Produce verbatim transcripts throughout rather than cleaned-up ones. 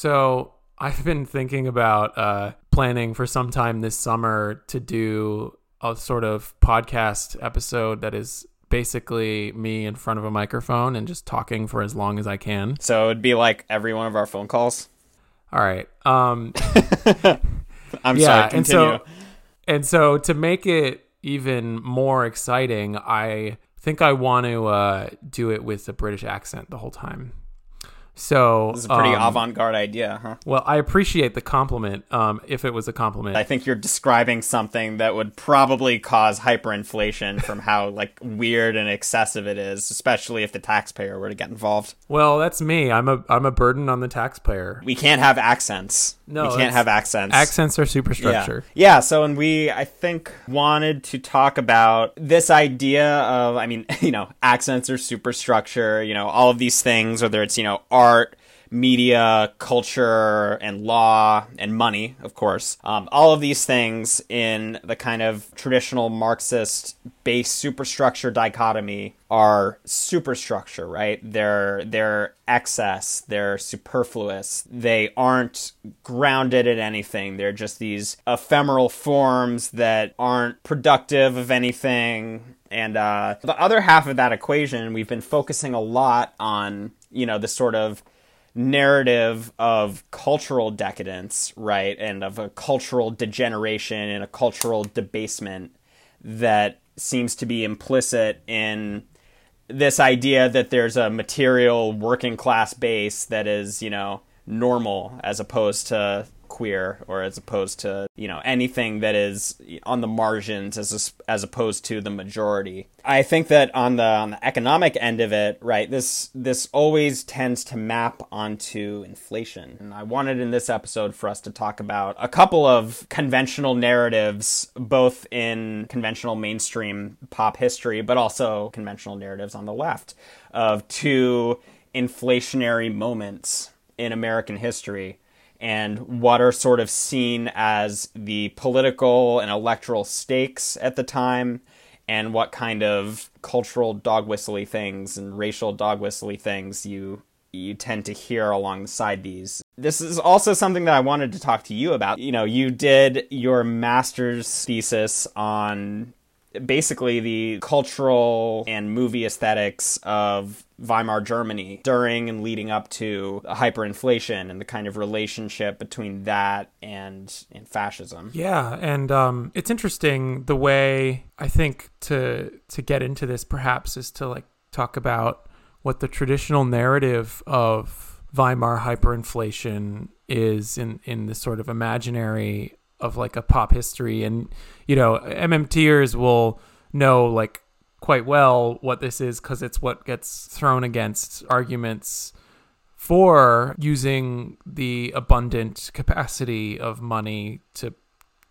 So I've been thinking about uh, planning for some time this summer to do a sort of podcast episode that is basically me in front of a microphone and just talking for as long as I can. So it'd be like every one of our phone calls. All right. Um, I'm yeah, sorry. Continue. And so, and so to make it even more exciting, I think I want to uh, do it with a British accent the whole time. So this is a pretty um, avant-garde idea, huh? Well, I appreciate the compliment, um, if it was a compliment. I think you're describing something that would probably cause hyperinflation from how like weird and excessive it is, especially if the taxpayer were to get involved. Well, that's me. I'm a I'm a burden on the taxpayer. We can't have accents. No, we can't have accents. Accents are superstructure. Yeah. yeah. So, and we, I think, wanted to talk about this idea of, I mean, you know, accents are superstructure. You know, all of these things, whether it's, you know, art. art, media, culture, and law, and money, of course. Um, all of these things in the kind of traditional Marxist-based superstructure dichotomy are superstructure, right? They're they're excess, they're superfluous, they aren't grounded in anything. They're just these ephemeral forms that aren't productive of anything. And uh, the other half of that equation, we've been focusing a lot on, you know, the sort of narrative of cultural decadence, right? And of a cultural degeneration and a cultural debasement that seems to be implicit in this idea that there's a material working class base that is, you know, normal as opposed to queer, or as opposed to, you know, anything that is on the margins as a, as opposed to the majority. I think that on the, on the economic end of it, right, this this always tends to map onto inflation. And I wanted in this episode for us to talk about a couple of conventional narratives, both in conventional mainstream pop history, but also conventional narratives on the left, of two inflationary moments in American history, and what are sort of seen as the political and electoral stakes at the time, and what kind of cultural dog whistly things and racial dog whistly things you you tend to hear alongside these. This is also something that I wanted to talk to you about. You know, you did your master's thesis on basically the cultural and movie aesthetics of Weimar Germany during and leading up to hyperinflation, and the kind of relationship between that and and fascism. Yeah, and um, it's interesting the way, I think, to to get into this perhaps is to like talk about what the traditional narrative of Weimar hyperinflation is in in this sort of imaginary of like a pop history, and you know, M M Ters will know like quite well what this is, because it's what gets thrown against arguments for using the abundant capacity of money to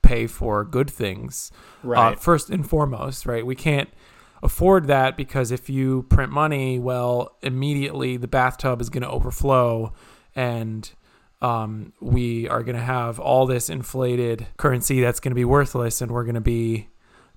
pay for good things, right? Uh, first and foremost, right? We can't afford that, because if you print money, well, immediately the bathtub is going to overflow, and um, we are going to have all this inflated currency that's going to be worthless, and we're going to be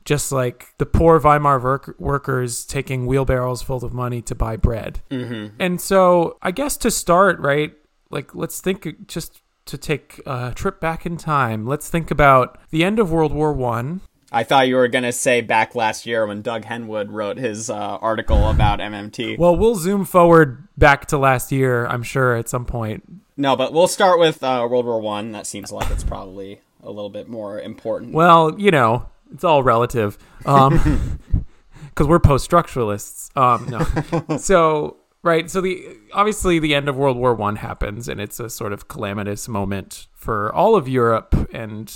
just like the poor Weimar work- workers taking wheelbarrows full of money to buy bread. Mm-hmm. And so I guess to start, right, like let's think, just to take a trip back in time, let's think about the end of World War One. I thought you were going to say back last year when Doug Henwood wrote his uh, article about M M T. Well, we'll zoom forward back to last year, I'm sure, at some point. No, but we'll start with uh, World War One. That seems like it's probably a little bit more important. Well, you know, it's all relative, um, because we're post-structuralists. Um, no. So, right. So the obviously the end of World War One happens, and it's a sort of calamitous moment for all of Europe. And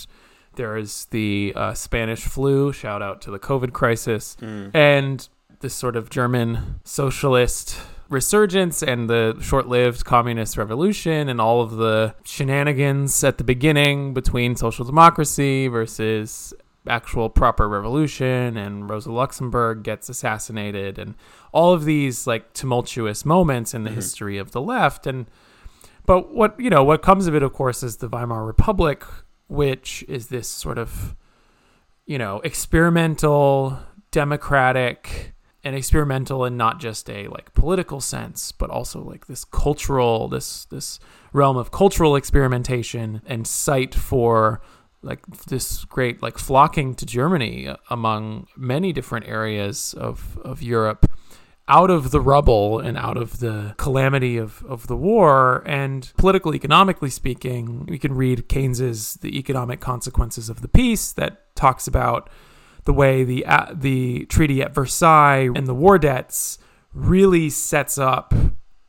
there is the uh, Spanish flu. Shout out to the COVID crisis, mm. and this sort of German socialist resurgence, and the short-lived communist revolution, and all of the shenanigans at the beginning between social democracy versus actual proper revolution, and Rosa Luxemburg gets assassinated, and all of these like tumultuous moments in the mm-hmm. history of the left. And but what, you know, what comes of it, of course, is the Weimar Republic, which is this sort of, you know, experimental, democratic, and experimental in not just a like political sense, but also like this cultural, this this realm of cultural experimentation and site for like this great like flocking to Germany among many different areas of, of Europe, out of the rubble and out of the calamity of, of the war. And politically, economically speaking, we can read Keynes's The Economic Consequences of the Peace that talks about the way the uh, the treaty at Versailles and the war debts really sets up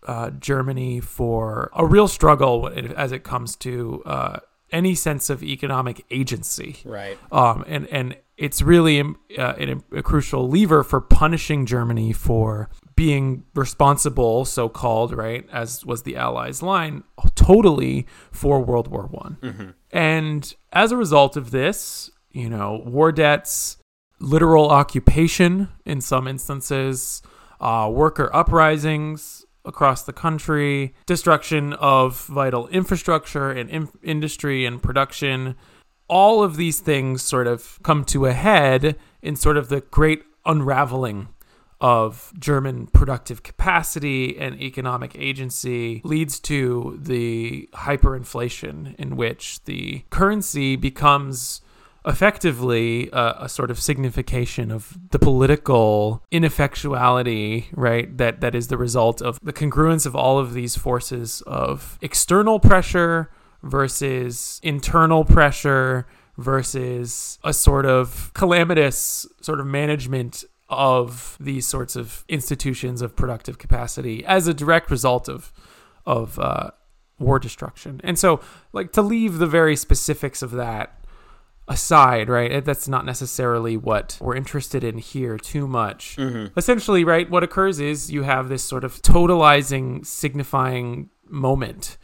uh, Germany for a real struggle as it comes to uh, any sense of economic agency. Right. Um, and, and it's really uh, a, a crucial lever for punishing Germany for being responsible, so-called, right, as was the Allies' line, totally for World War One. Mm-hmm. And as a result of this, you know, war debts, literal occupation in some instances, uh, worker uprisings across the country, destruction of vital infrastructure and in- industry and production. All of these things sort of come to a head in sort of the great unraveling of German productive capacity and economic agency, leads to the hyperinflation, in which the currency becomes effectively uh, a sort of signification of the political ineffectuality, right, that that is the result of the congruence of all of these forces of external pressure versus internal pressure versus a sort of calamitous sort of management of these sorts of institutions of productive capacity as a direct result of of uh, war destruction. And so, like, to leave the very specifics of that aside, right, that's not necessarily what we're interested in here too much. Mm-hmm. Essentially, right, what occurs is you have this sort of totalizing, signifying moment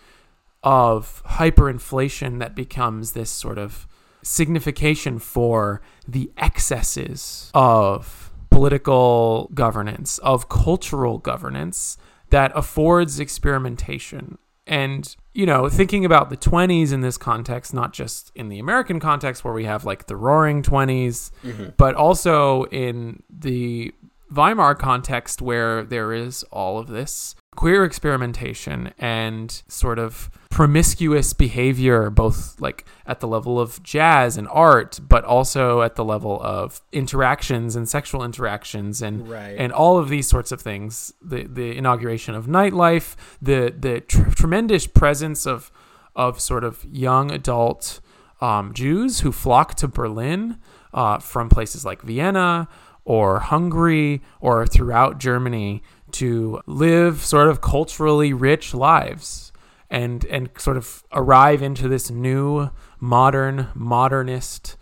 of hyperinflation that becomes this sort of signification for the excesses of political governance, of cultural governance, that affords experimentation. And, you know, thinking about the twenties in this context, not just in the American context where we have like the Roaring Twenties, mm-hmm. but also in the Weimar context where there is all of this queer experimentation and sort of promiscuous behavior, both like at the level of jazz and art, but also at the level of interactions and sexual interactions and right. and all of these sorts of things. The the inauguration of nightlife, the the tr- tremendous presence of of sort of young adult um, Jews who flock to Berlin uh, from places like Vienna or Hungary or throughout Germany to live sort of culturally rich lives and and sort of arrive into this new modern, modernist,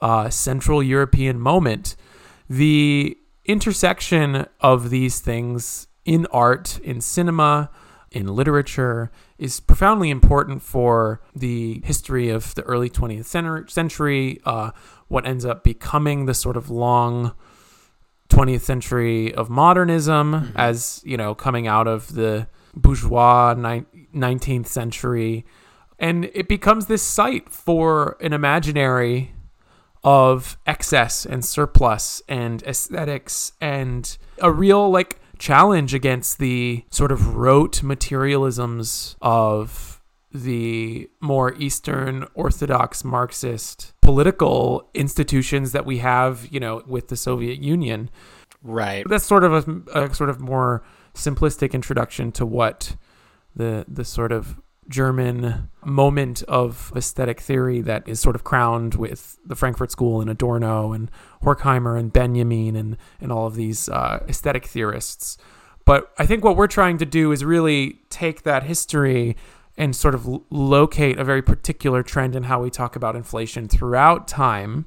uh, Central European moment. The intersection of these things in art, in cinema, in literature is profoundly important for the history of the early twentieth century, uh, what ends up becoming the sort of long twentieth century of modernism, mm-hmm. as, you know, coming out of the bourgeois nineteenth century. And it becomes this site for an imaginary of excess and surplus and aesthetics and a real like challenge against the sort of rote materialisms of the more Eastern Orthodox Marxist political institutions that we have, you know, with the Soviet Union. Right. That's sort of a, a sort of more simplistic introduction to what the the sort of German moment of aesthetic theory that is sort of crowned with the Frankfurt School and Adorno and Horkheimer and Benjamin and, and all of these uh, aesthetic theorists. But I think what we're trying to do is really take that history and sort of locate a very particular trend in how we talk about inflation throughout time,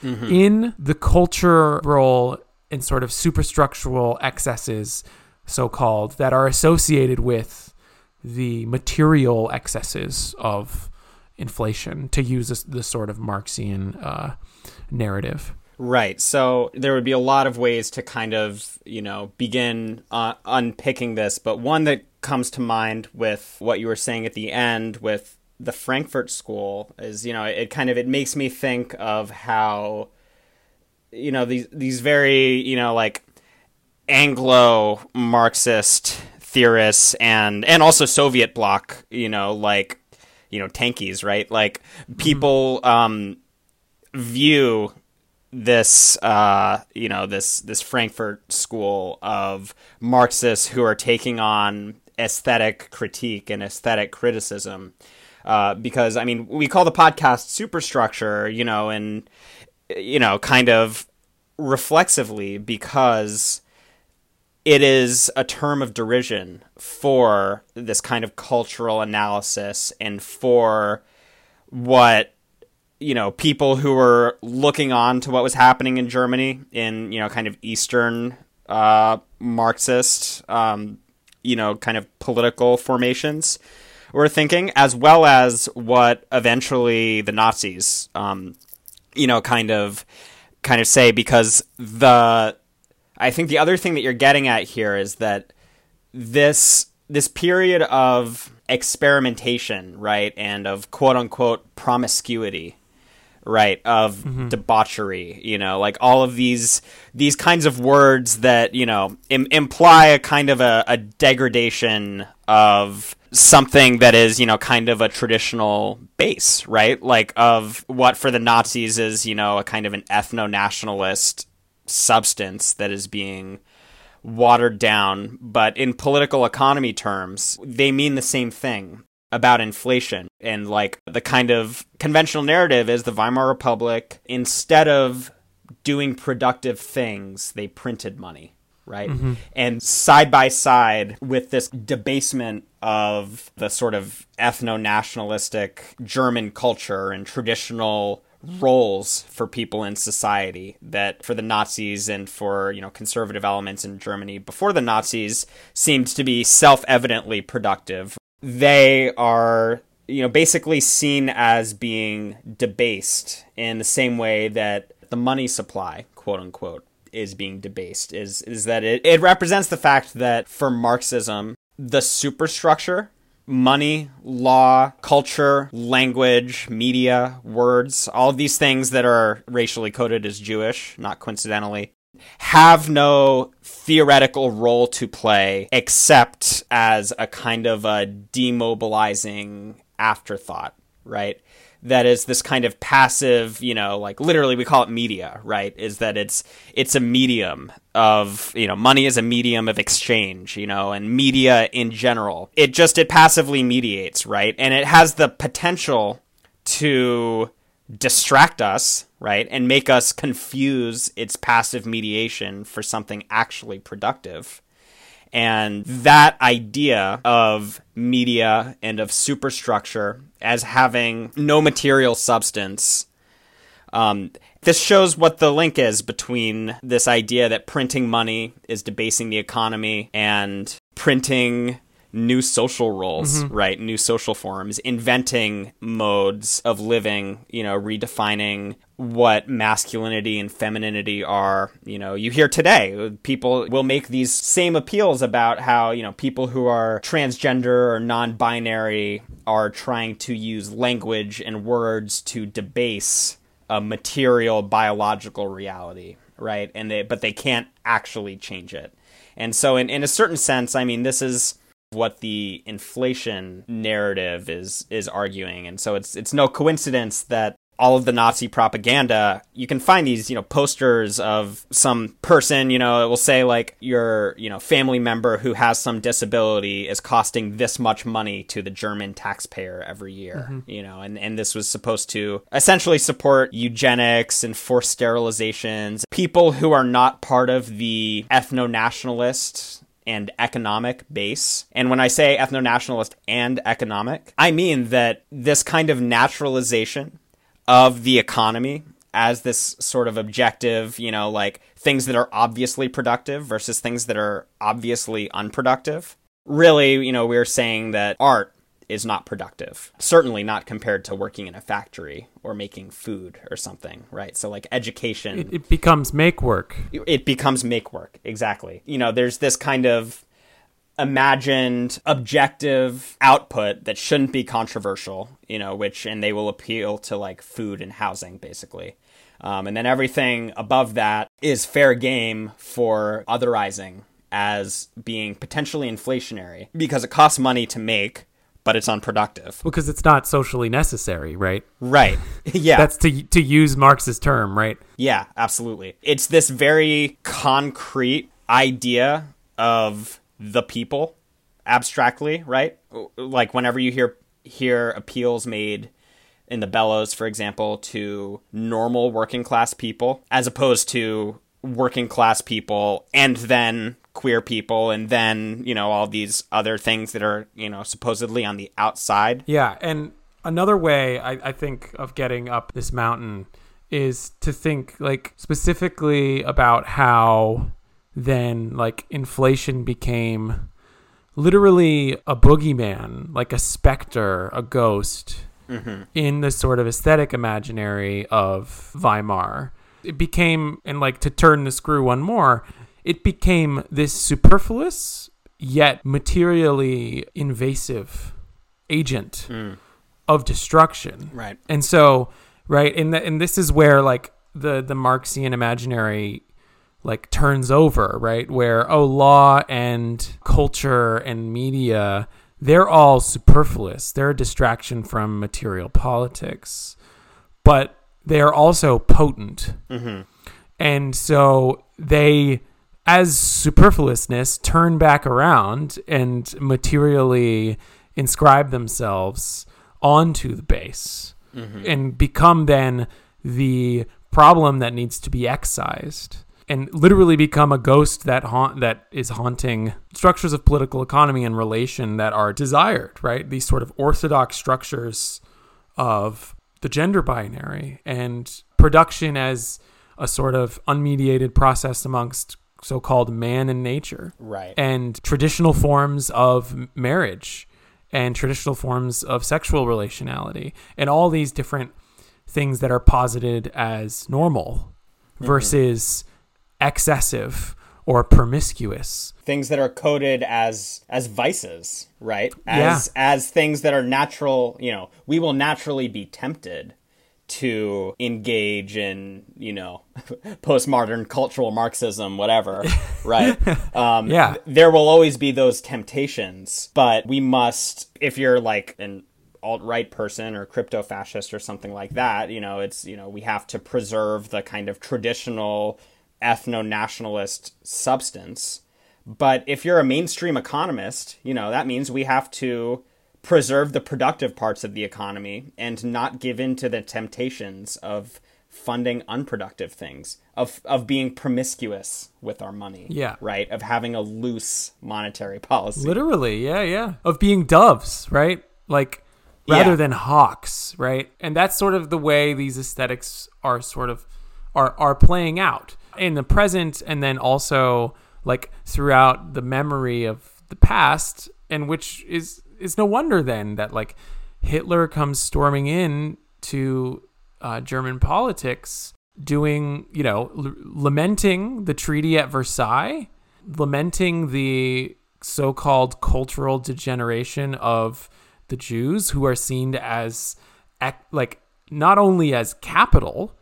mm-hmm. in the cultural and sort of superstructural excesses, so-called, that are associated with the material excesses of inflation, to use this, this sort of Marxian uh, narrative. Right. So there would be a lot of ways to kind of, you know, begin uh, unpicking this, but one that comes to mind with what you were saying at the end with the Frankfurt School is, you know, it kind of, it makes me think of how, you know, these, these very, you know, like Anglo-Marxist theorists and and also Soviet bloc, you know, like, you know, tankies, right? Like, people um, view this, uh, you know, this this Frankfurt school of Marxists who are taking on aesthetic critique and aesthetic criticism. Uh, because, I mean, we call the podcast Superstructure, you know, and, you know, kind of reflexively, because it is a term of derision for this kind of cultural analysis and for what, you know, people who were looking on to what was happening in Germany in, you know, kind of Eastern uh, Marxist, um, you know, kind of political formations were thinking, as well as what eventually the Nazis, um, you know, kind of kind of say, because the... I think the other thing that you're getting at here is that this this period of experimentation, right, and of quote-unquote promiscuity, right, of mm-hmm. debauchery, you know, like all of these these kinds of words that, you know, im- imply a kind of a, a degradation of something that is, you know, kind of a traditional base, right, like of what for the Nazis is, you know, a kind of an ethno-nationalist substance that is being watered down. But in political economy terms, they mean the same thing about inflation. And like the kind of conventional narrative is the Weimar Republic, instead of doing productive things, they printed money, right? Mm-hmm. And side by side with this debasement of the sort of ethno-nationalistic German culture and traditional roles for people in society that for the Nazis and for, you know, conservative elements in Germany before the Nazis seemed to be self-evidently productive, they are, you know, basically seen as being debased in the same way that the money supply, quote unquote, is being debased, is is that it, it represents the fact that for Marxism, the superstructure, money, law, culture, language, media, words, all of these things that are racially coded as Jewish, not coincidentally, have no theoretical role to play except as a kind of a demobilizing afterthought, right? That is this kind of passive, you know, like literally we call it media, right? Is that it's it's a medium of, you know, money is a medium of exchange, you know, and media in general. It just, it passively mediates, right? And it has the potential to distract us, right? And make us confuse its passive mediation for something actually productive. And that idea of media and of superstructure as having no material substance, um, this shows what the link is between this idea that printing money is debasing the economy and printing new social roles, mm-hmm. right? New social forms, inventing modes of living, you know, redefining what masculinity and femininity are. You know, you hear today, people will make these same appeals about how, you know, people who are transgender or non-binary are trying to use language and words to debase a material biological reality, right? And they, but they can't actually change it. And so in, in a certain sense, I mean, this is what the inflation narrative is is arguing. And so it's it's no coincidence that all of the Nazi propaganda, you can find these, you know, posters of some person, you know, it will say like your, you know, family member who has some disability is costing this much money to the German taxpayer every year, mm-hmm. you know, and, and this was supposed to essentially support eugenics and forced sterilizations. People who are not part of the ethno-nationalist and economic base. And when I say ethno-nationalist and economic, I mean that this kind of naturalization of the economy as this sort of objective, you know, like things that are obviously productive versus things that are obviously unproductive. Really, you know, we're saying that art is not productive, certainly not compared to working in a factory or making food or something, right? So like education. It, it becomes make work. It becomes make work, exactly. You know, there's this kind of imagined objective output that shouldn't be controversial, you know, which, and they will appeal to like food and housing basically, Um, and then everything above that is fair game for otherizing as being potentially inflationary because it costs money to make, but it's unproductive. Well, because it's not socially necessary, right? Right. Yeah. That's to to use Marx's term, right? Yeah, absolutely. It's this very concrete idea of the people abstractly, right? Like whenever you hear hear appeals made in the bellows, for example, to normal working class people, as opposed to working class people and then queer people and then, you know, all these other things that are, you know, supposedly on the outside. Yeah. And another way I, I think of getting up this mountain is to think like specifically about how then like inflation became literally a boogeyman, like a specter, a ghost. Mm-hmm. In the sort of aesthetic imaginary of Weimar. It became, and like to turn the screw one more, it became this superfluous yet materially invasive agent mm. of destruction. Right. And so, right, and, the, and this is where like the, the Marxian imaginary like turns over, right? Where, oh, law and culture and media, they're all superfluous. They're a distraction from material politics, but they're also potent. Mm-hmm. And so they, as superfluousness, turn back around and materially inscribe themselves onto the base mm-hmm. and become then the problem that needs to be excised. And literally become a ghost that haunt that is haunting structures of political economy and relation that are desired, right? These sort of orthodox structures of the gender binary and production as a sort of unmediated process amongst so-called man and nature. Right. And traditional forms of marriage and traditional forms of sexual relationality and all these different things that are posited as normal mm-hmm. versus excessive or promiscuous things that are coded as as vices, right? As yeah. as things that are natural, you know, we will naturally be tempted to engage in, you know, postmodern cultural Marxism, whatever, right? Um, yeah. There will always be those temptations, but we must, if you're like an alt-right person or crypto-fascist or something like that, you know, it's, you know, we have to preserve the kind of traditional ethno-nationalist substance. But if you're a mainstream economist, you know, that means we have to preserve the productive parts of the economy and not give in to the temptations of funding unproductive things, of of being promiscuous with our money. Yeah. Right? Of having a loose monetary policy. Literally, yeah, yeah. Of being doves, right? Like rather yeah. than hawks, right? And that's sort of the way these aesthetics are sort of are are playing out in the present, and then also like throughout the memory of the past, and which is is no wonder then that like Hitler comes storming in to uh, German politics, doing, you know, l- lamenting the treaty at Versailles, lamenting the so-called cultural degeneration of the Jews, who are seen as ec- like not only as capital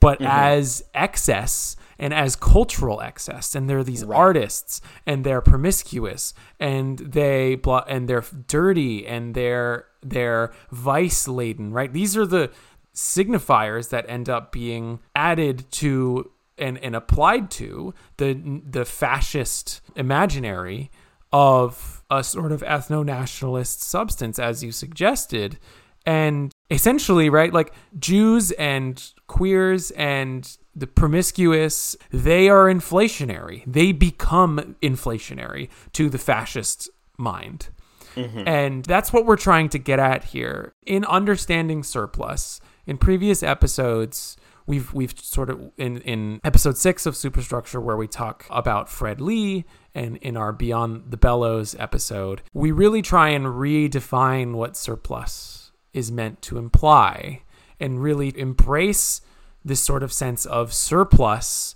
but mm-hmm. as excess and as cultural excess, and they're these right. artists, and they're promiscuous, and they blah, and they're dirty, and they're they're vice laden, right? These are the signifiers that end up being added to and and applied to the the fascist imaginary of a sort of ethno-nationalist substance, as you suggested, and essentially, right, like Jews and queers and the promiscuous, they are inflationary. They become inflationary to the fascist mind. Mm-hmm. And that's what we're trying to get at here. In Understanding Surplus, in previous episodes, we've we've sort of, in, in episode six of Superstructure, where we talk about Fred Lee, and in our Beyond the Bellows episode, we really try and redefine what surplus is meant to imply and really embrace this sort of sense of surplus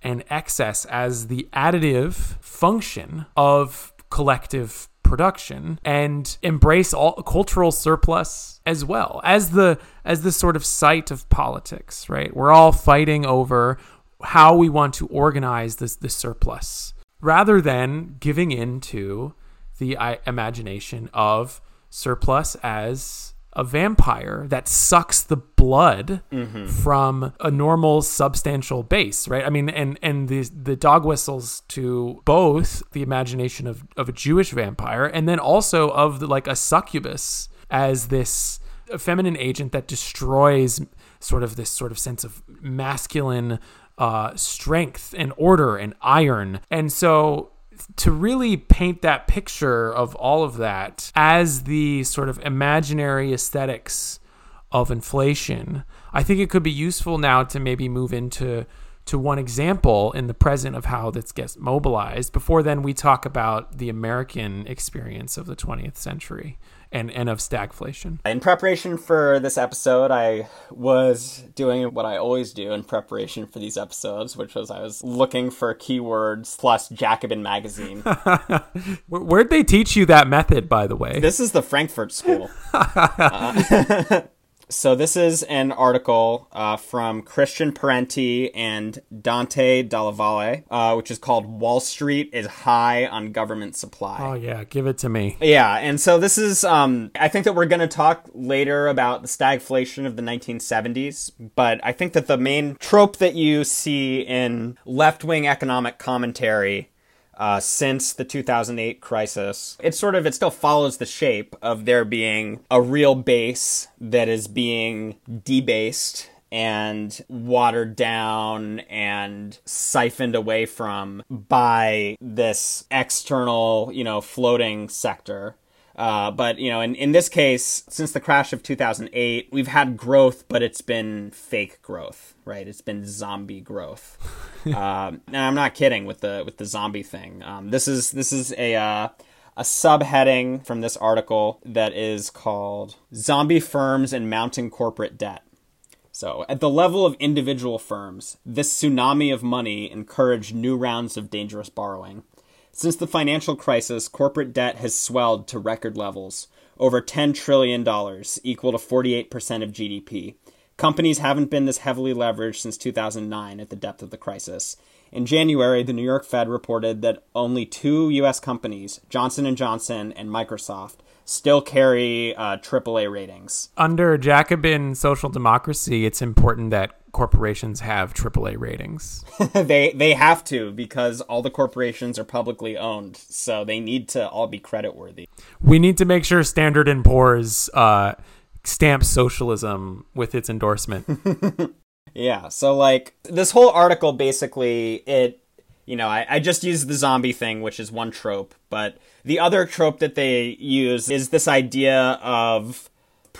and excess as the additive function of collective production and embrace all cultural surplus as well as the as the sort of site of politics, right? We're all fighting over how we want to organize this, this surplus rather than giving in to the I, imagination of surplus as a vampire that sucks the blood mm-hmm. from a normal substantial base, right? I mean, and and the the dog whistles to both the imagination of, of a Jewish vampire and then also of the, like a succubus as this feminine agent that destroys sort of this sort of sense of masculine uh, strength and order and iron. And so to really paint that picture of all of that as the sort of imaginary aesthetics of inflation, I think it could be useful now to maybe move into to one example in the present of how this gets mobilized. Before then, we talk about the American experience of the twentieth century and, and of stagflation. In preparation for this episode, I was doing what I always do in preparation for these episodes, which was I was looking for keywords plus Jacobin magazine. Where'd they teach you that method, by the way? This is the Frankfurt School. uh, So this is an article uh, from Christian Parenti and Dante Dallavalle, uh, which is called Wall Street is High on Government Supply. Oh, yeah. Give it to me. Yeah. And so this is, um, I think that we're going to talk later about the stagflation of the nineteen seventies. But I think that the main trope that you see in left-wing economic commentary Uh, since the two thousand eight crisis, it sort of, it still follows the shape of there being a real base that is being debased and watered down and siphoned away from by this external, you know, floating sector. Uh, but, you know, in, in this case, since the crash of two thousand eight, we've had growth, but it's been fake growth, right? It's been zombie growth. um, and I'm not kidding with the with the zombie thing. Um, this is this is a uh, a subheading from this article that is called Zombie Firms and Mounting Corporate Debt. So at the level of individual firms, this tsunami of money encouraged new rounds of dangerous borrowing. Since the financial crisis, corporate debt has swelled to record levels, over ten trillion dollars, equal to forty-eight percent of G D P. Companies haven't been this heavily leveraged since two thousand nine at the depth of the crisis. In January, the New York Fed reported that only two U S companies, Johnson and Johnson and Microsoft, still carry uh, triple A ratings. Under Jacobin social democracy, it's important that corporations have triple A ratings. they they have to, because all the corporations are publicly owned, so they need to all be creditworthy. We need to make sure Standard and Poor's uh, stamps socialism with its endorsement. Yeah, so like this whole article basically, it you know, I, I just used the zombie thing, which is one trope, but the other trope that they use is this idea of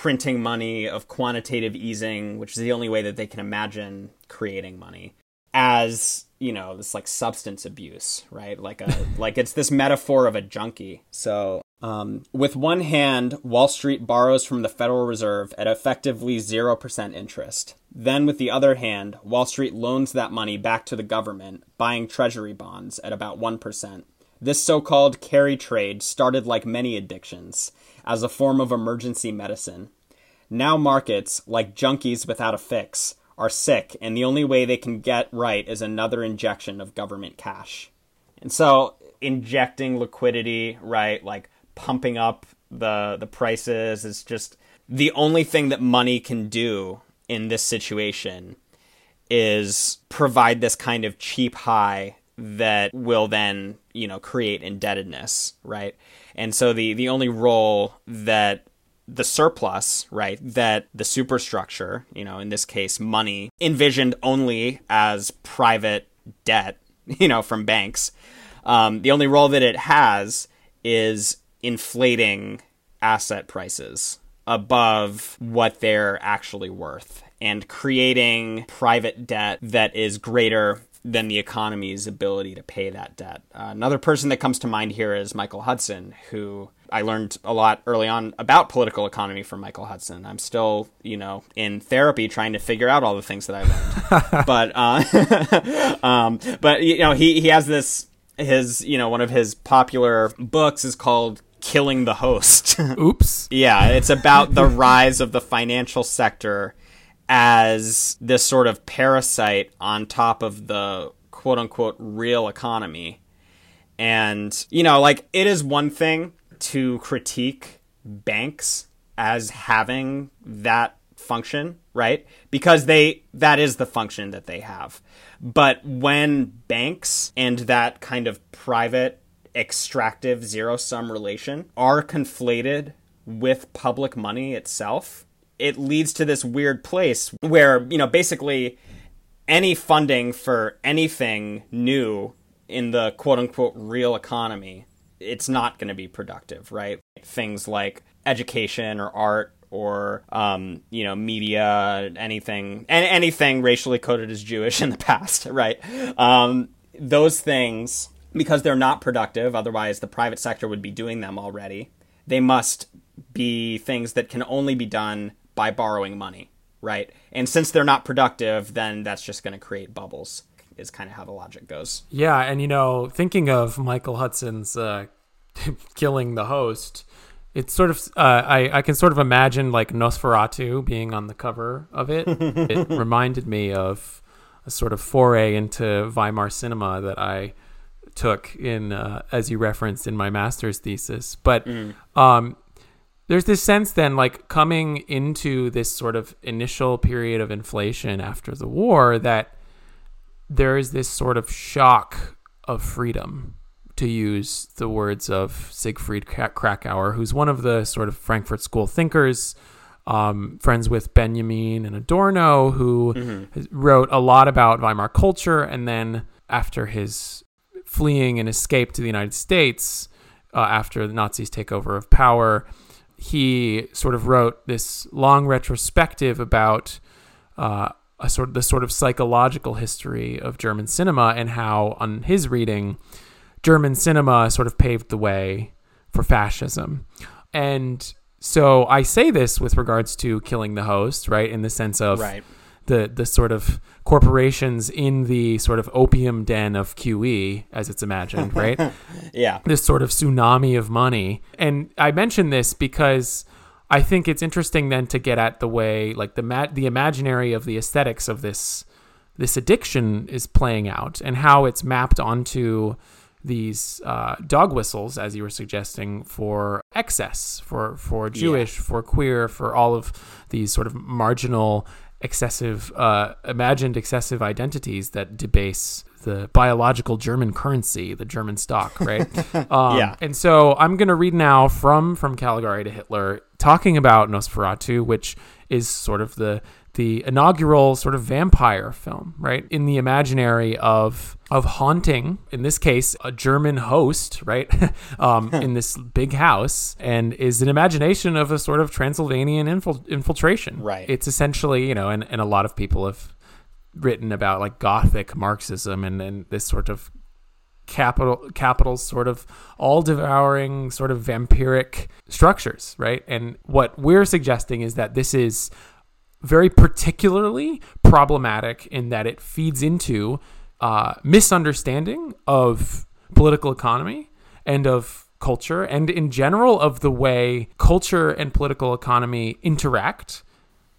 printing money, of quantitative easing, which is the only way that they can imagine creating money, as, you know, this like substance abuse, right? Like a like it's this metaphor of a junkie. So um, with one hand, Wall Street borrows from the Federal Reserve at effectively zero percent interest. Then with the other hand, Wall Street loans that money back to the government, buying treasury bonds at about one percent. This so-called carry trade started like many addictions as a form of emergency medicine. Now markets, like junkies without a fix, are sick, and the only way they can get right is another injection of government cash. And so injecting liquidity, right, like pumping up the the prices is just the only thing that money can do in this situation is provide this kind of cheap high that will then, you know, create indebtedness, right? And so the the only role that the surplus, right, that the superstructure, you know, in this case, money, envisioned only as private debt, you know, from banks, um, the only role that it has is inflating asset prices above what they're actually worth and creating private debt that is greater than the economy's ability to pay that debt. Uh, another person that comes to mind here is Michael Hudson, who I learned a lot early on about political economy from Michael Hudson. I'm still, you know, in therapy trying to figure out all the things that I learned. but, uh, um, but you know, he, he has this, his, you know, one of his popular books is called Killing the Host. Oops. Yeah, it's about the rise of the financial sector as this sort of parasite on top of the quote-unquote real economy. And, you know, like, it is one thing to critique banks as having that function, right? Because they that is the function that they have. But when banks and that kind of private extractive zero-sum relation are conflated with public money itself, it leads to this weird place where, you know, basically any funding for anything new in the quote-unquote real economy, it's not going to be productive, right? Things like education or art or, um, you know, media, anything, and anything racially coded as Jewish in the past, right? Um, those things, because they're not productive, otherwise the private sector would be doing them already, they must be things that can only be done by borrowing money, right? And since they're not productive, then that's just going to create bubbles, is kind of how the logic goes. Yeah, and, you know, thinking of Michael Hudson's uh, Killing the Host, it's sort of, uh, I, I can sort of imagine, like, Nosferatu being on the cover of it. It reminded me of a sort of foray into Weimar cinema that I took in, uh, as you referenced, in my master's thesis. But mm. um, there's this sense then, like, coming into this sort of initial period of inflation after the war, that there is this sort of shock of freedom, to use the words of Siegfried Kracauer, who's one of the sort of Frankfurt School thinkers, um, friends with Benjamin and Adorno, who mm-hmm. wrote a lot about Weimar culture. And then after his fleeing and escape to the United States, uh, after the Nazis' takeover of power, he sort of wrote this long retrospective about uh, a sort of the sort of psychological history of German cinema, and how, on his reading, German cinema sort of paved the way for fascism. And so I say this with regards to Killing the Host, right? In the sense of right. the, the sort of corporations in the sort of opium den of Q E, as it's imagined, right? Yeah. This sort of tsunami of money. And I mention this because I think it's interesting then to get at the way, like, the ma- the imaginary of the aesthetics of this, this addiction is playing out, and how it's mapped onto these uh, dog whistles, as you were suggesting, for excess, for for Jewish, yeah. for queer, for all of these sort of marginal, excessive, uh, imagined excessive identities that debase the biological German currency, the German stock, right? um, yeah. And so I'm going to read now from from Caligari to Hitler, talking about Nosferatu, which is sort of the the inaugural sort of vampire film, right? In the imaginary of of haunting, in this case, a German host, right? um, in this big house, and is an imagination of a sort of Transylvanian infil- infiltration. Right. It's essentially, you know, and, and a lot of people have written about, like, Gothic Marxism and, and this sort of capital capital sort of all-devouring sort of vampiric structures, right? And what we're suggesting is that this is very particularly problematic in that it feeds into uh, misunderstanding of political economy and of culture, and in general of the way culture and political economy interact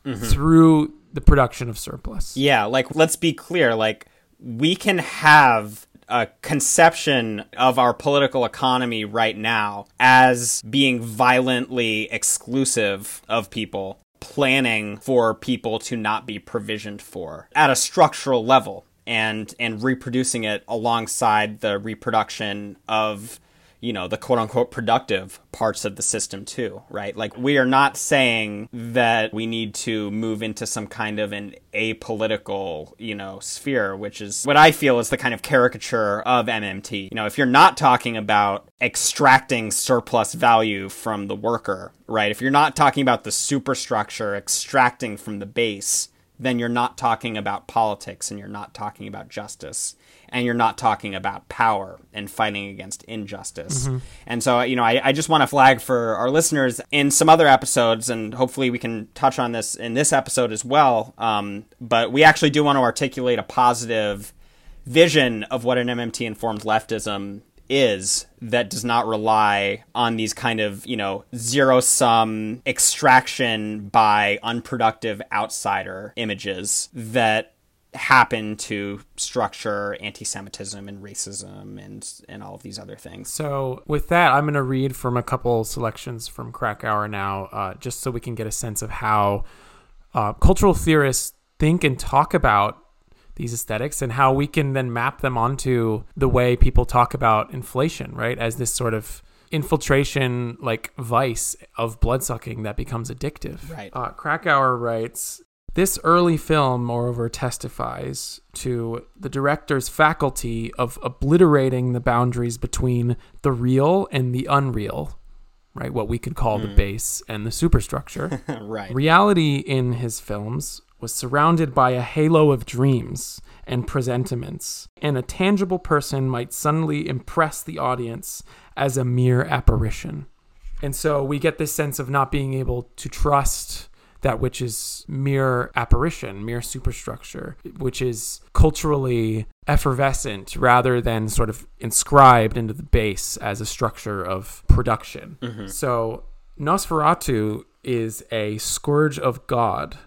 mm-hmm. through the production of surplus. Yeah, like, let's be clear, like, we can have a conception of our political economy right now as being violently exclusive of people, planning for people to not be provisioned for at a structural level, and and reproducing it alongside the reproduction of, you know, the quote-unquote productive parts of the system too, right? Like, we are not saying that we need to move into some kind of an apolitical, you know, sphere, which is what I feel is the kind of caricature of M M T. You know, if you're not talking about extracting surplus value from the worker, right? If you're not talking about the superstructure extracting from the base, then you're not talking about politics, and you're not talking about justice, and you're not talking about power and fighting against injustice. Mm-hmm. And so, you know, I, I just want to flag for our listeners in some other episodes, and hopefully we can touch on this in this episode as well, um, but we actually do want to articulate a positive vision of what an M M T-informed leftism is that does not rely on these kind of, you know, zero-sum extraction by unproductive outsider images that happen to structure anti-Semitism and racism and and all of these other things. So with that, I'm going to read from a couple selections from Kracauer now, uh, just so we can get a sense of how uh, cultural theorists think and talk about these aesthetics and how we can then map them onto the way people talk about inflation, right? As this sort of infiltration, like vice of bloodsucking that becomes addictive. Right. Uh, Kracauer writes, this early film, moreover, testifies to the director's faculty of obliterating the boundaries between the real and the unreal, right? What we could call mm. the base and the superstructure. Right. Reality in his films was surrounded by a halo of dreams and presentiments, and a tangible person might suddenly impress the audience as a mere apparition. And so we get this sense of not being able to trust that which is mere apparition, mere superstructure, which is culturally effervescent rather than sort of inscribed into the base as a structure of production. Mm-hmm. So Nosferatu is a scourge of God,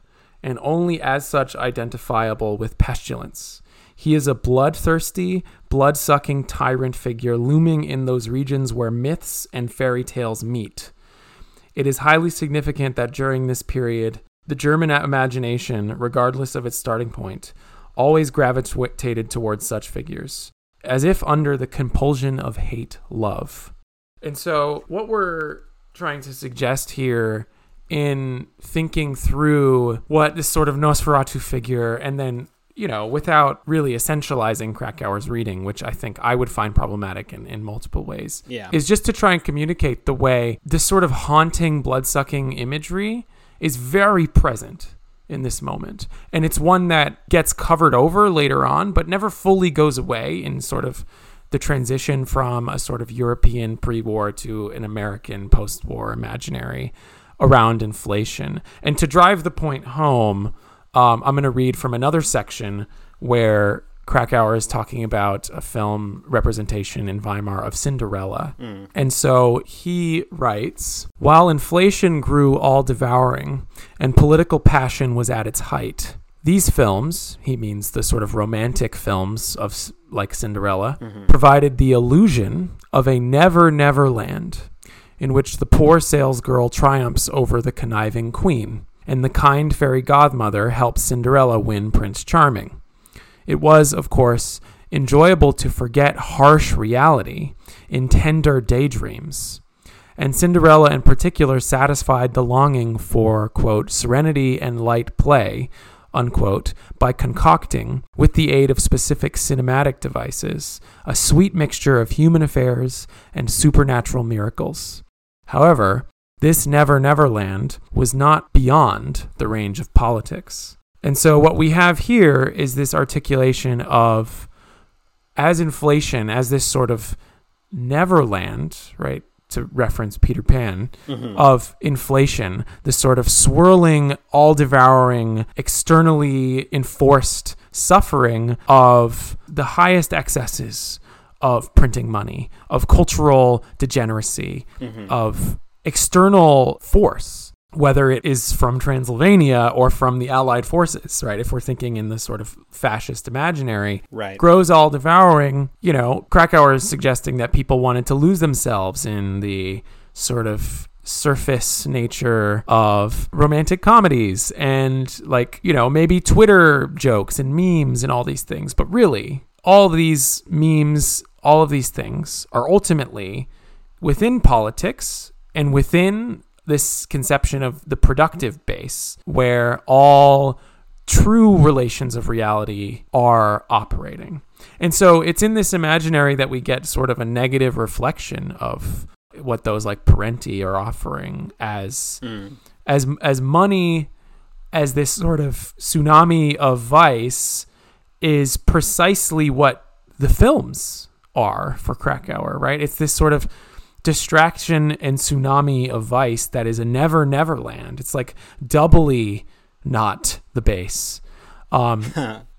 and only as such identifiable with pestilence. He is a bloodthirsty, blood-sucking tyrant figure looming in those regions where myths and fairy tales meet. It is highly significant that during this period, the German imagination, regardless of its starting point, always gravitated towards such figures, as if under the compulsion of hate-love. And so what we're trying to suggest here in thinking through what this sort of Nosferatu figure, and then, you know, without really essentializing Krakauer's reading, which I think I would find problematic in, in multiple ways, yeah. is just to try and communicate the way this sort of haunting, blood-sucking imagery is very present in this moment. And it's one that gets covered over later on, but never fully goes away in sort of the transition from a sort of European pre-war to an American post-war imaginary around inflation. And to drive the point home, um, I'm going to read from another section where Kracauer is talking about a film representation in Weimar of Cinderella. Mm. And so he writes, while inflation grew all-devouring and political passion was at its height, these films, he means the sort of romantic films of like Cinderella, mm-hmm. provided the illusion of a never-never land in which the poor salesgirl triumphs over the conniving queen, and the kind fairy godmother helps Cinderella win Prince Charming. It was, of course, enjoyable to forget harsh reality in tender daydreams, and Cinderella in particular satisfied the longing for, quote, serenity and light play, unquote, by concocting, with the aid of specific cinematic devices, a sweet mixture of human affairs and supernatural miracles. However, this never-never land was not beyond the range of politics. And so what we have here is this articulation of, as inflation, as this sort of neverland, right, to reference Peter Pan, mm-hmm. of inflation, this sort of swirling, all-devouring, externally enforced suffering of the highest excesses of printing money, of cultural degeneracy, mm-hmm. of external force, whether it is from Transylvania or from the Allied forces, right? If we're thinking in the sort of fascist imaginary, right. grows all-devouring. You know, Kracauer is suggesting that people wanted to lose themselves in the sort of surface nature of romantic comedies and, like, you know, maybe Twitter jokes and memes and all these things. But really, all these memes, all of these things are ultimately within politics and within this conception of the productive base where all true relations of reality are operating. And so it's in this imaginary that we get sort of a negative reflection of what those like Parenti are offering as mm. as as money, as this sort of tsunami of vice is precisely what the films are for Kracauer, right? It's this sort of distraction and tsunami of vice that is a never never land. It's like doubly not the base. Um,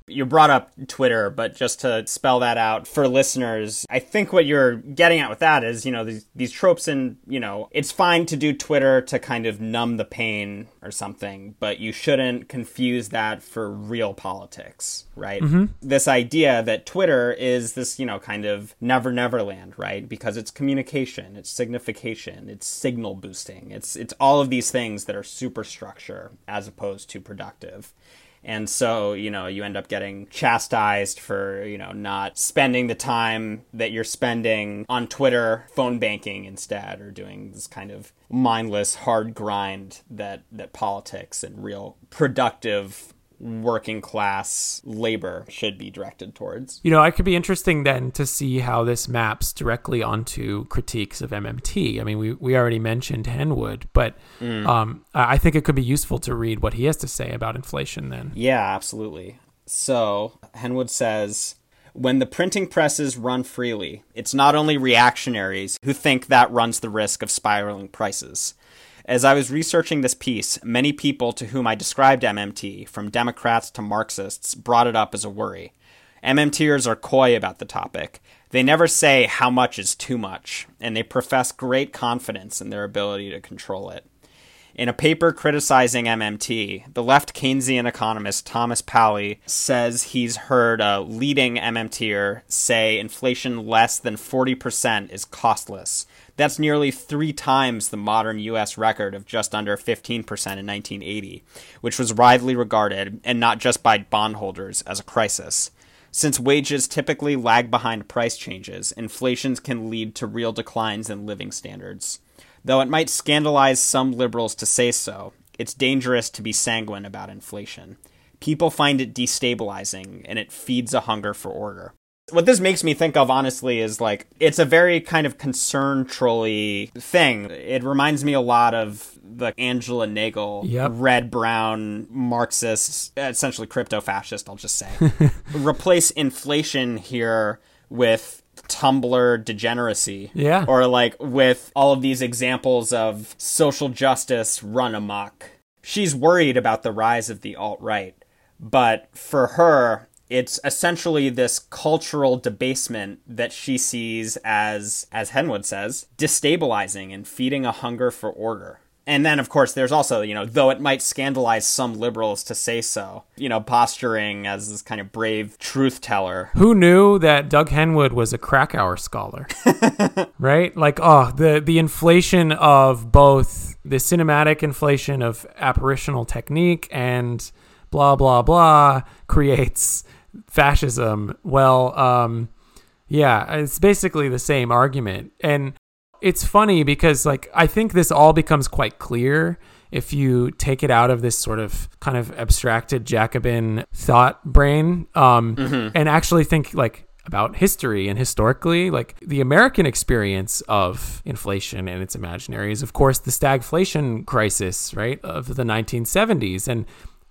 You brought up Twitter, but just to spell that out for listeners, I think what you're getting at with that is, you know, these, these tropes and, you know, it's fine to do Twitter to kind of numb the pain or something, but you shouldn't confuse that for real politics, right? Mm-hmm. This idea that Twitter is this, you know, kind of never never land, right? Because it's communication, it's signification, it's signal boosting, it's it's all of these things that are superstructure as opposed to productive. And so, you know, you end up getting chastised for, you know, not spending the time that you're spending on Twitter phone banking instead, or doing this kind of mindless hard grind that, that politics and real productive working class labor should be directed towards. You know, it could be interesting then to see how this maps directly onto critiques of M M T. I mean, we, we already mentioned Henwood, but mm. um, I think it could be useful to read what he has to say about inflation then. Yeah, absolutely. So Henwood says, when the printing presses run freely, it's not only reactionaries who think that runs the risk of spiraling prices. As I was researching this piece, many people to whom I described M M T, from Democrats to Marxists, brought it up as a worry. M M Ters are coy about the topic. They never say how much is too much, and they profess great confidence in their ability to control it. In a paper criticizing M M T, the left Keynesian economist Thomas Palley says he's heard a leading M M Ter say inflation less than forty percent is costless. That's nearly three times the modern U S record of just under fifteen percent in nineteen eighty, which was widely regarded, and not just by bondholders, as a crisis. Since wages typically lag behind price changes, inflation can lead to real declines in living standards. Though it might scandalize some liberals to say so, it's dangerous to be sanguine about inflation. People find it destabilizing, and it feeds a hunger for order. What this makes me think of, honestly, is like, it's a very kind of concern trolley thing. It reminds me a lot of the Angela Nagle, yep. red, brown, Marxist, essentially crypto-fascist, I'll just say. Replace inflation here with Tumblr degeneracy, yeah, or like with all of these examples of social justice run amok. She's worried about the rise of the alt-right, but for her, it's essentially this cultural debasement that she sees as, as Henwood says, destabilizing and feeding a hunger for order. And then, of course, there's also, you know, though it might scandalize some liberals to say so, you know, posturing as this kind of brave truth teller. Who knew that Doug Henwood was a Kracauer scholar, right? Like, oh, the, the inflation of both the cinematic inflation of apparitional technique and blah, blah, blah creates fascism. Well, um, yeah, it's basically the same argument. And it's funny because, like, I think this all becomes quite clear if you take it out of this sort of kind of abstracted Jacobin thought brain, um, mm-hmm. and actually think, like, about history and historically, like, the American experience of inflation and its imaginaries, of course, the stagflation crisis, right, of the nineteen seventies. And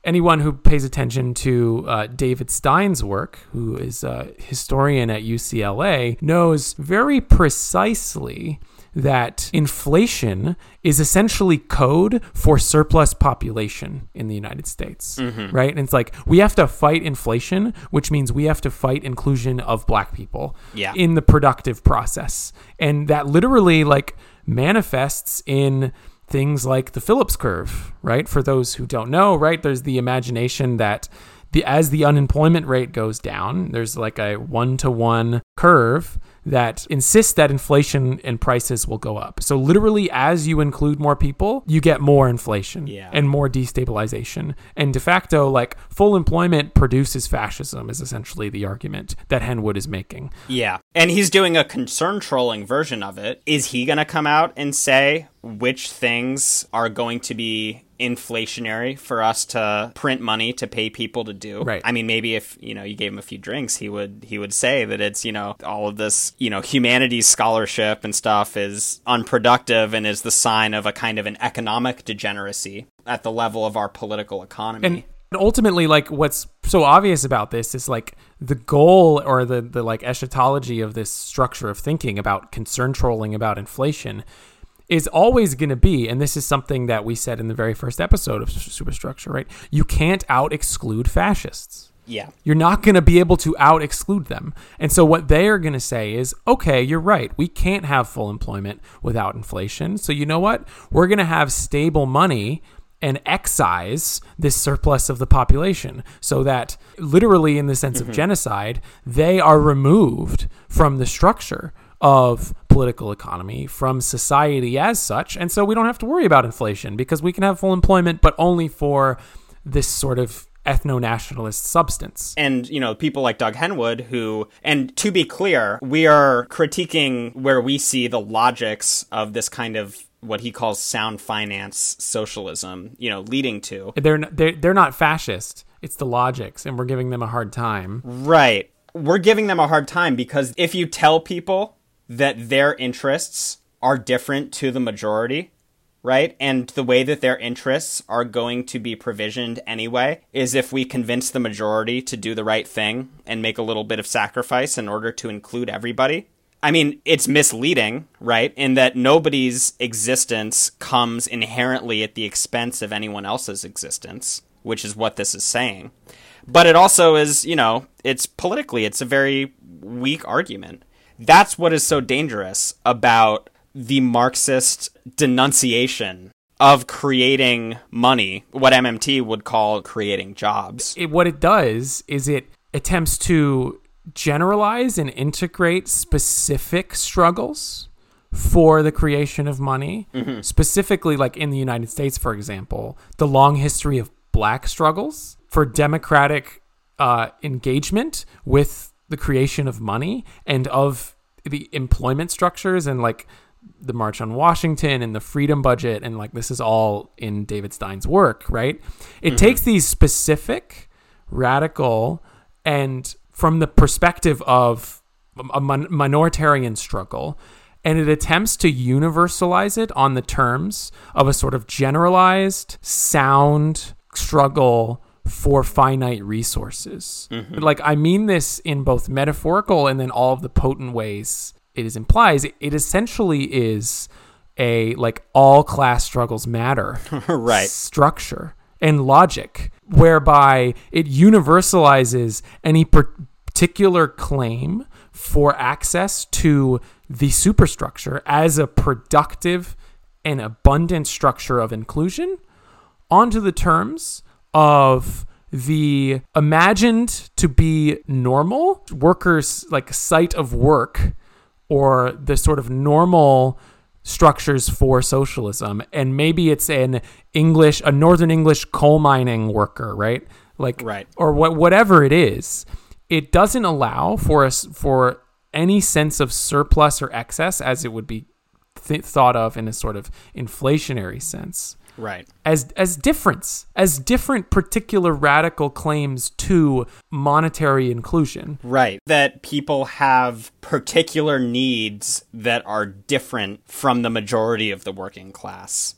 anyone who pays attention to uh, David Stein's work, who is a historian at U C L A, knows very precisely that inflation is essentially code for surplus population in the United States, mm-hmm. right? And it's like, we have to fight inflation, which means we have to fight inclusion of black people yeah. in the productive process. And that literally, like, manifests in things like the Phillips curve, right? For those who don't know, right? There's the imagination that the as the unemployment rate goes down, there's like a one-to-one curve that insists that inflation and prices will go up. So literally, as you include more people, you get more inflation yeah. and more destabilization. And de facto, like, full employment produces fascism is essentially the argument that Henwood is making. Yeah. And he's doing a concern trolling version of it. Is he going to come out and say which things are going to be inflationary for us to print money to pay people to do? Right. I mean, maybe if, you know, you gave him a few drinks, he would he would say that it's, you know, all of this, you know, humanities scholarship and stuff is unproductive and is the sign of a kind of an economic degeneracy at the level of our political economy. And ultimately, like, what's so obvious about this is, like, the goal or the, the like eschatology of this structure of thinking about concern trolling about inflation is always going to be, and this is something that we said in the very first episode of Superstructure, right? You can't out-exclude fascists. Yeah. You're not going to be able to out exclude them. And so what they are going to say is, okay, you're right. We can't have full employment without inflation. So you know what? We're going to have stable money and excise this surplus of the population so that literally in the sense mm-hmm. of genocide, they are removed from the structure of political economy, from society as such. And so we don't have to worry about inflation because we can have full employment, but only for this sort of ethno-nationalist substance. And, you know, people like Doug Henwood who, and to be clear, we are critiquing where we see the logics of this kind of what he calls sound finance socialism, you know, leading to. They're they're, they're not fascist. It's the logics, and we're giving them a hard time. Right. We're giving them a hard time because if you tell people that their interests are different to the majority, right? And the way that their interests are going to be provisioned anyway is if we convince the majority to do the right thing and make a little bit of sacrifice in order to include everybody. I mean, it's misleading, right? In that nobody's existence comes inherently at the expense of anyone else's existence, which is what this is saying. But it also is, you know, it's politically, it's a very weak argument. That's what is so dangerous about the Marxist denunciation of creating money, what M M T would call creating jobs. It, what it does is it attempts to generalize and integrate specific struggles for the creation of money, mm-hmm. specifically like in the United States, for example, the long history of black struggles for democratic uh, engagement with the creation of money and of the employment structures and like the March on Washington and the Freedom Budget. And like, this is all in David Stein's work, right? It mm-hmm. takes these specific, radical, and from the perspective of a mon- minoritarian struggle, and it attempts to universalize it on the terms of a sort of generalized, sound struggle for finite resources. Mm-hmm. Like, I mean this in both metaphorical and then all of the potent ways it is implies. It, it essentially is a, like, all class struggles matter right. structure and logic, whereby it universalizes any per- particular claim for access to the superstructure as a productive and abundant structure of inclusion onto the terms of the imagined to be normal workers, like site of work or the sort of normal structures for socialism. And maybe it's an English, a Northern English coal mining worker, right? Like, right. or what, whatever it is, it doesn't allow for us for any sense of surplus or excess as it would be th- thought of in a sort of inflationary sense. Right. As, as difference, as different particular radical claims to monetary inclusion. Right. That people have particular needs that are different from the majority of the working class.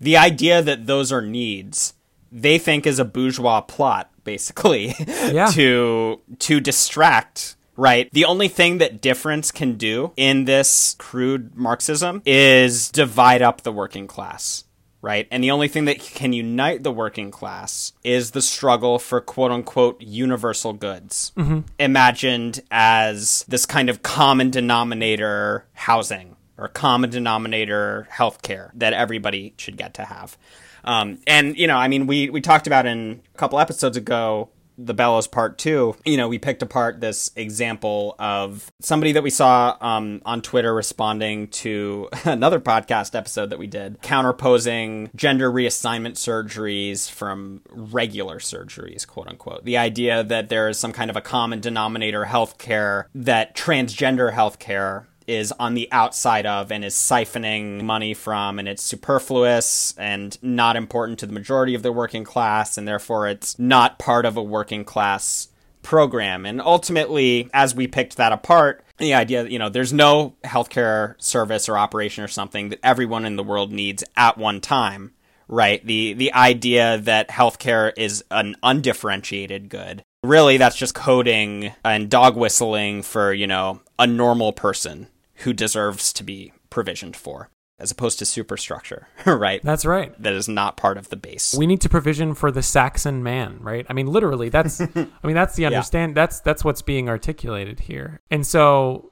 The idea that those are needs, they think is a bourgeois plot, basically, yeah. to, to distract. Right. The only thing that difference can do in this crude Marxism is divide up the working class. Right. And the only thing that can unite the working class is the struggle for quote unquote universal goods, mm-hmm. imagined as this kind of common denominator housing or common denominator healthcare that everybody should get to have. Um, and, you know, I mean, we, we talked about in a couple episodes ago, The Bellows Part Two, you know, we picked apart this example of somebody that we saw um, on Twitter responding to another podcast episode that we did, counterposing gender reassignment surgeries from regular surgeries, quote unquote. The idea that there is some kind of a common denominator healthcare, that transgender healthcare is on the outside of and is siphoning money from, and it's superfluous and not important to the majority of the working class, and therefore it's not part of a working class program. And ultimately, as we picked that apart, the idea that, you know, there's no healthcare service or operation or something that everyone in the world needs at one time, right? The the idea that healthcare is an undifferentiated good, really that's just coding and dog whistling for, you know, a normal person who deserves to be provisioned for. as opposed to superstructure, right? That's right. That is not part of the base. We need to provision for the Saxon man, right? I mean, literally, that's, I mean, that's the understand, yeah. that's, that's what's being articulated here. And so,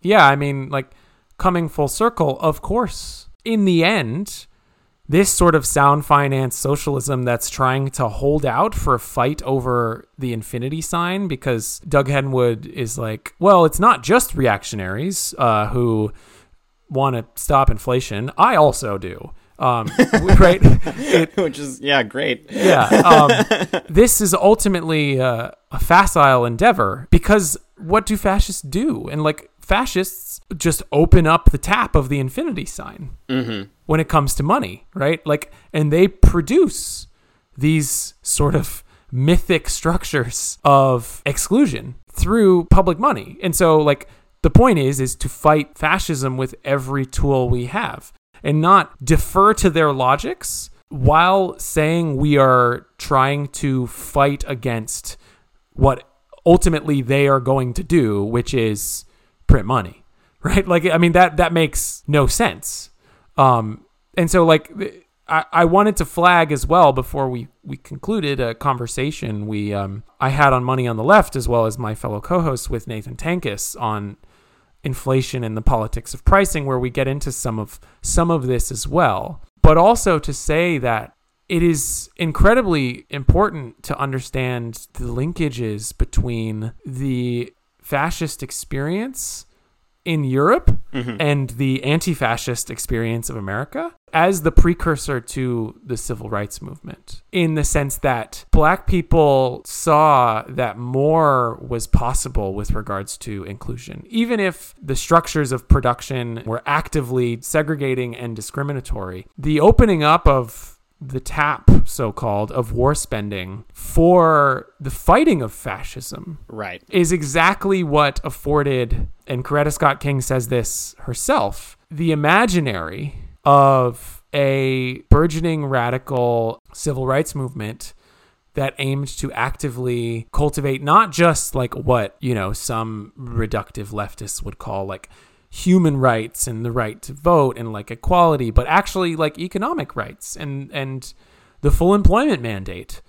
yeah, I mean, like coming full circle, of course, in the end, this sort of sound finance socialism that's trying to hold out for a fight over the infinity sign, because Doug Henwood is like, well, it's not just reactionaries uh, who... want to stop inflation. I also do. Um, right? It, Which is, yeah, great. Yeah. Um, this is ultimately uh, a facile endeavor, because what do fascists do? And like fascists just open up the tap of the infinity sign mm-hmm. when it comes to money, right? Like, and they produce these sort of mythic structures of exclusion through public money. And so like, the point is, is to fight fascism with every tool we have and not defer to their logics while saying we are trying to fight against what ultimately they are going to do, which is print money, right? Like, I mean, that, that makes no sense. Um, and so like, I, I wanted to flag as well before we, we concluded a conversation we um, I had on Money on the Left, as well as my fellow co-host with Nathan Tankus on inflation and the politics of pricing, where we get into some of some of this as well, but also to say that it is incredibly important to understand the linkages between the fascist experience in Europe mm-hmm. and the anti-fascist experience of America as the precursor to the civil rights movement, in the sense that Black people saw that more was possible with regards to inclusion, even if the structures of production were actively segregating and discriminatory. The opening up of the tap, so-called, of war spending for the fighting of fascism, right, is exactly what afforded, and Coretta Scott King says this herself, the imaginary of a burgeoning radical civil rights movement that aimed to actively cultivate not just like what, you know, some reductive leftists would call like human rights and the right to vote and like equality, but actually like economic rights and, and the full employment mandate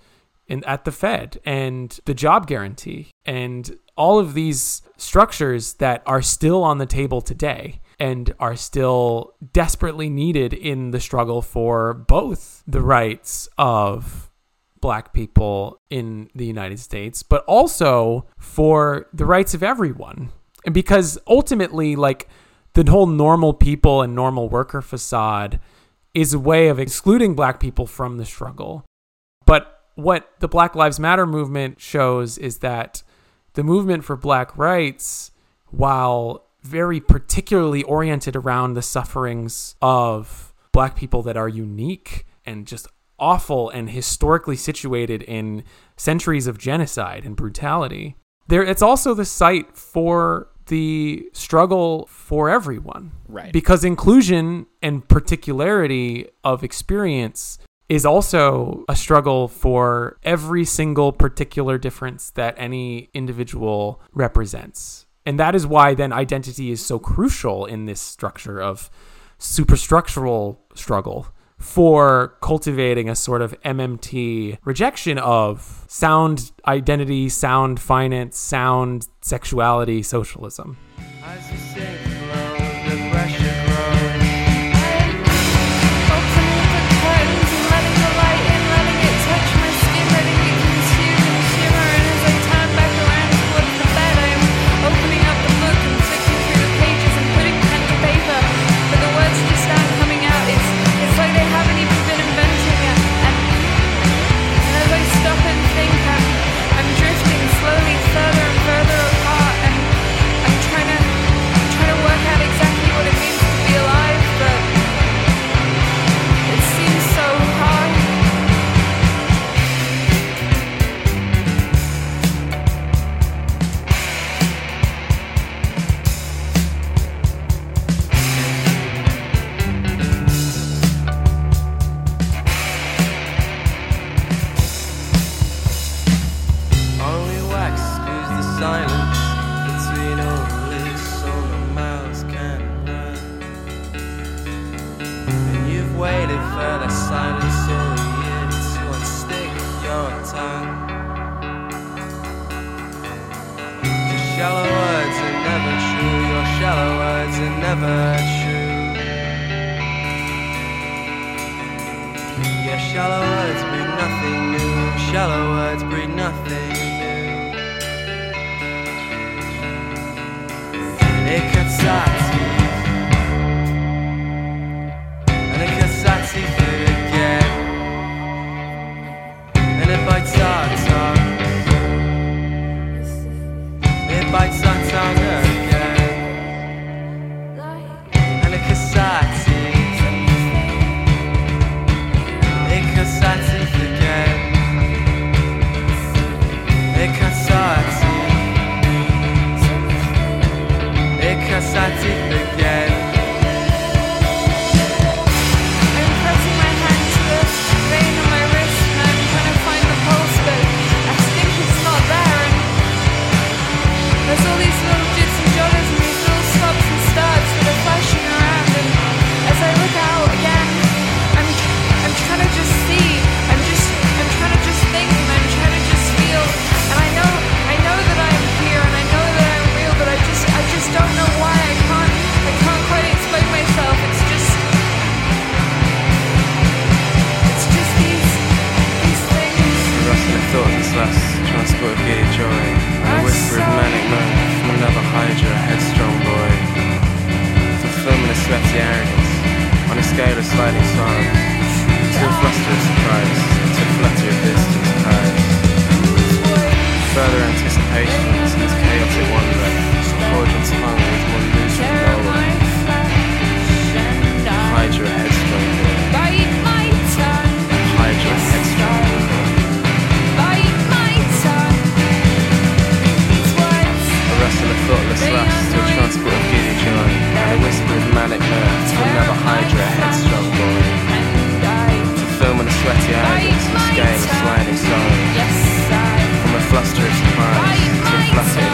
in, at the Fed and the job guarantee and all of these structures that are still on the table today and are still desperately needed in the struggle for both the rights of Black people in the United States, but also for the rights of everyone. And because ultimately, like, the whole normal people and normal worker facade is a way of excluding Black people from the struggle. But what the Black Lives Matter movement shows is that the movement for Black rights, while very particularly oriented around the sufferings of Black people that are unique and just awful and historically situated in centuries of genocide and brutality, there, it's also the site for the struggle for everyone, right? Because inclusion and particularity of experience is also a struggle for every single particular difference that any individual represents. And that is why then identity is so crucial in this structure of superstructural struggle for cultivating a sort of M M T rejection of sound identity, sound finance, sound sexuality, socialism. Trying Yes, I, from a fluster of surprise to a flutter